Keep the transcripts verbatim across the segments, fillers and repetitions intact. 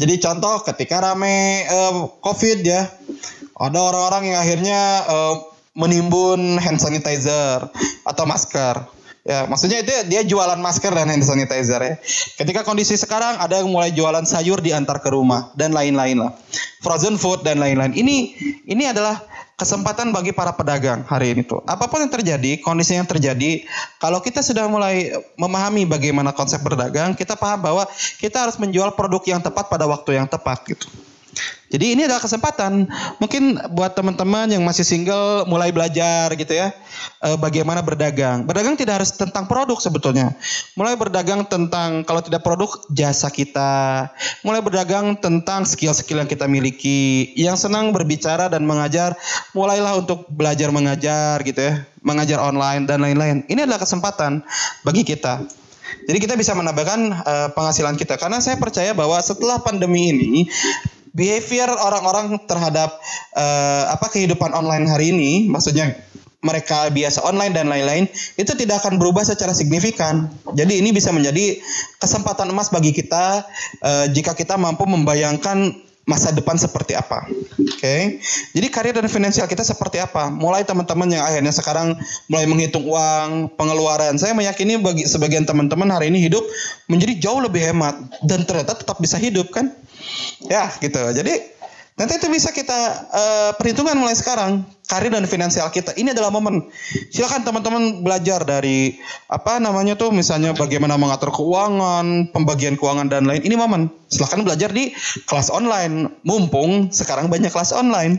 Jadi contoh ketika rame uh, COVID ya, ada orang-orang yang akhirnya uh, menimbun hand sanitizer atau masker. Ya, maksudnya itu dia jualan masker dan hand sanitizer ya. Ketika kondisi sekarang ada yang mulai jualan sayur diantar ke rumah dan lain-lain lah. Frozen food dan lain-lain. Ini ini adalah kesempatan bagi para pedagang hari ini tuh. Apapun yang terjadi, kondisi yang terjadi, kalau kita sudah mulai memahami bagaimana konsep berdagang, kita paham bahwa kita harus menjual produk yang tepat pada waktu yang tepat gitu. Jadi ini adalah kesempatan. Mungkin buat teman-teman yang masih single mulai belajar gitu ya, bagaimana berdagang. Berdagang tidak harus tentang produk sebetulnya. Mulai berdagang tentang, kalau tidak produk, jasa kita. Mulai berdagang tentang skill-skill yang kita miliki. Yang senang berbicara dan mengajar, mulailah untuk belajar mengajar gitu ya. Mengajar online dan lain-lain. Ini adalah kesempatan bagi kita. Jadi kita bisa menambahkan uh, penghasilan kita. Karena saya percaya bahwa setelah pandemi ini, behavior orang-orang terhadap uh, apa kehidupan online hari ini, maksudnya mereka biasa online dan lain-lain, itu tidak akan berubah secara signifikan. Jadi ini bisa menjadi kesempatan emas bagi kita uh, jika kita mampu membayangkan masa depan seperti apa. Oke. Okay? Jadi karir dan finansial kita seperti apa? Mulai teman-teman yang akhirnya sekarang mulai menghitung uang, pengeluaran. Saya meyakini bagi sebagian teman-teman hari ini hidup menjadi jauh lebih hemat dan ternyata tetap bisa hidup kan? Ya, gitu. Jadi nanti itu bisa kita uh, perhitungan mulai sekarang. Karir dan finansial kita ini adalah momen. Silakan teman-teman belajar dari apa namanya tuh, misalnya bagaimana mengatur keuangan, pembagian keuangan dan lain. Ini momen. Silakan belajar di kelas online. Mumpung sekarang banyak kelas online.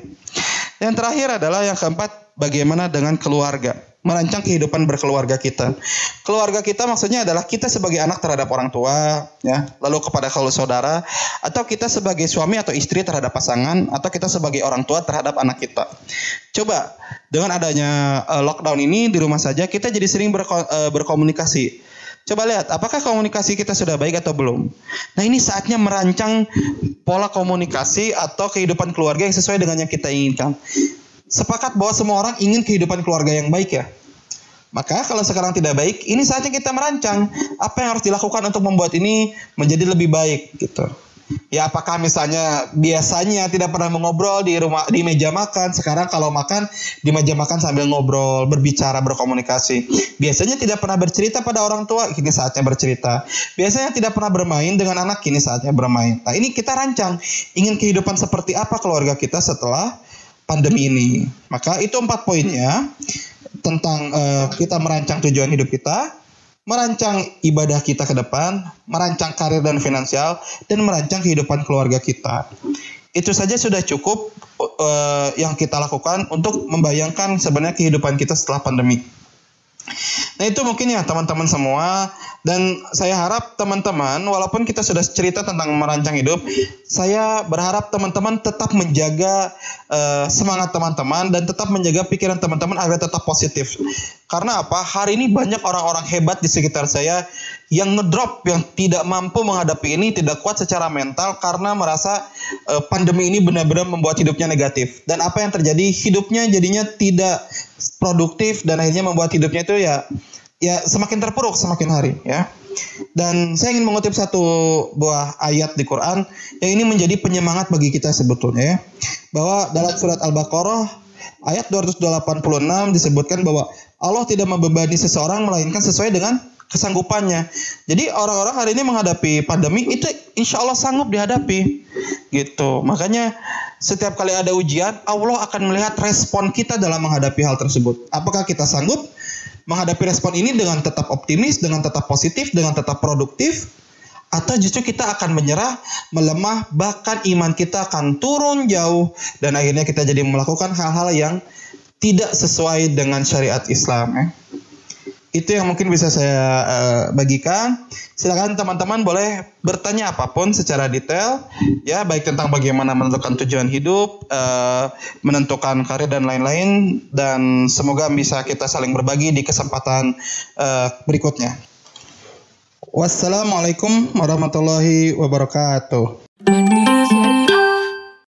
Yang terakhir adalah yang keempat, bagaimana dengan keluarga? Merancang kehidupan berkeluarga kita. Keluarga kita maksudnya adalah kita sebagai anak terhadap orang tua, ya, lalu kepada kalau saudara, atau kita sebagai suami atau istri terhadap pasangan, atau kita sebagai orang tua terhadap anak kita. Coba dengan adanya uh, lockdown ini di rumah saja, kita jadi sering berko- uh, berkomunikasi. Coba lihat, apakah komunikasi kita sudah baik atau belum? Nah ini saatnya merancang pola komunikasi atau kehidupan keluarga yang sesuai dengan yang kita inginkan. Sepakat bahwa semua orang ingin kehidupan keluarga yang baik ya. Maka kalau sekarang tidak baik, ini saatnya kita merancang apa yang harus dilakukan untuk membuat ini menjadi lebih baik gitu. Ya apakah misalnya biasanya tidak pernah mengobrol di rumah, di meja makan, sekarang kalau makan di meja makan sambil ngobrol, berbicara, berkomunikasi. Biasanya tidak pernah bercerita pada orang tua, kini saatnya bercerita. Biasanya tidak pernah bermain dengan anak, kini saatnya bermain. Nah ini kita rancang, ingin kehidupan seperti apa keluarga kita setelah pandemi ini. Maka itu empat poinnya tentang uh, kita merancang tujuan hidup kita, merancang ibadah kita ke depan, merancang karir dan finansial, dan merancang kehidupan keluarga kita. Itu saja sudah cukup uh, yang kita lakukan untuk membayangkan sebenarnya kehidupan kita setelah pandemi. Nah itu mungkin ya teman-teman semua. Dan saya harap teman-teman, walaupun kita sudah cerita tentang merancang hidup, saya berharap teman-teman tetap menjaga uh, semangat teman-teman dan tetap menjaga pikiran teman-teman agar tetap positif. Karena apa? Hari ini banyak orang-orang hebat di sekitar saya yang ngedrop, yang tidak mampu menghadapi ini, tidak kuat secara mental karena merasa uh, pandemi ini benar-benar membuat hidupnya negatif. Dan apa yang terjadi? Hidupnya jadinya tidak produktif dan akhirnya membuat hidupnya itu ya Ya semakin terpuruk semakin hari ya. Dan saya ingin mengutip satu buah ayat di Quran yang ini menjadi penyemangat bagi kita sebetulnya ya. Bahwa dalam surat Al-Baqarah ayat dua ratus delapan puluh enam disebutkan bahwa Allah tidak membebani seseorang melainkan sesuai dengan kesanggupannya. Jadi orang-orang hari ini menghadapi pandemi itu insya Allah sanggup dihadapi gitu. Makanya setiap kali ada ujian Allah akan melihat respon kita dalam menghadapi hal tersebut. Apakah kita sanggup menghadapi respon ini dengan tetap optimis, dengan tetap positif, dengan tetap produktif, atau justru kita akan menyerah, melemah, bahkan iman kita akan turun jauh, dan akhirnya kita jadi melakukan hal-hal yang tidak sesuai dengan syariat Islam. Eh. Itu yang mungkin bisa saya uh, bagikan. Silakan teman-teman boleh bertanya apapun secara detail, ya baik tentang bagaimana menentukan tujuan hidup, uh, menentukan karir dan lain-lain, dan semoga bisa kita saling berbagi di kesempatan uh, berikutnya. Wassalamualaikum warahmatullahi wabarakatuh.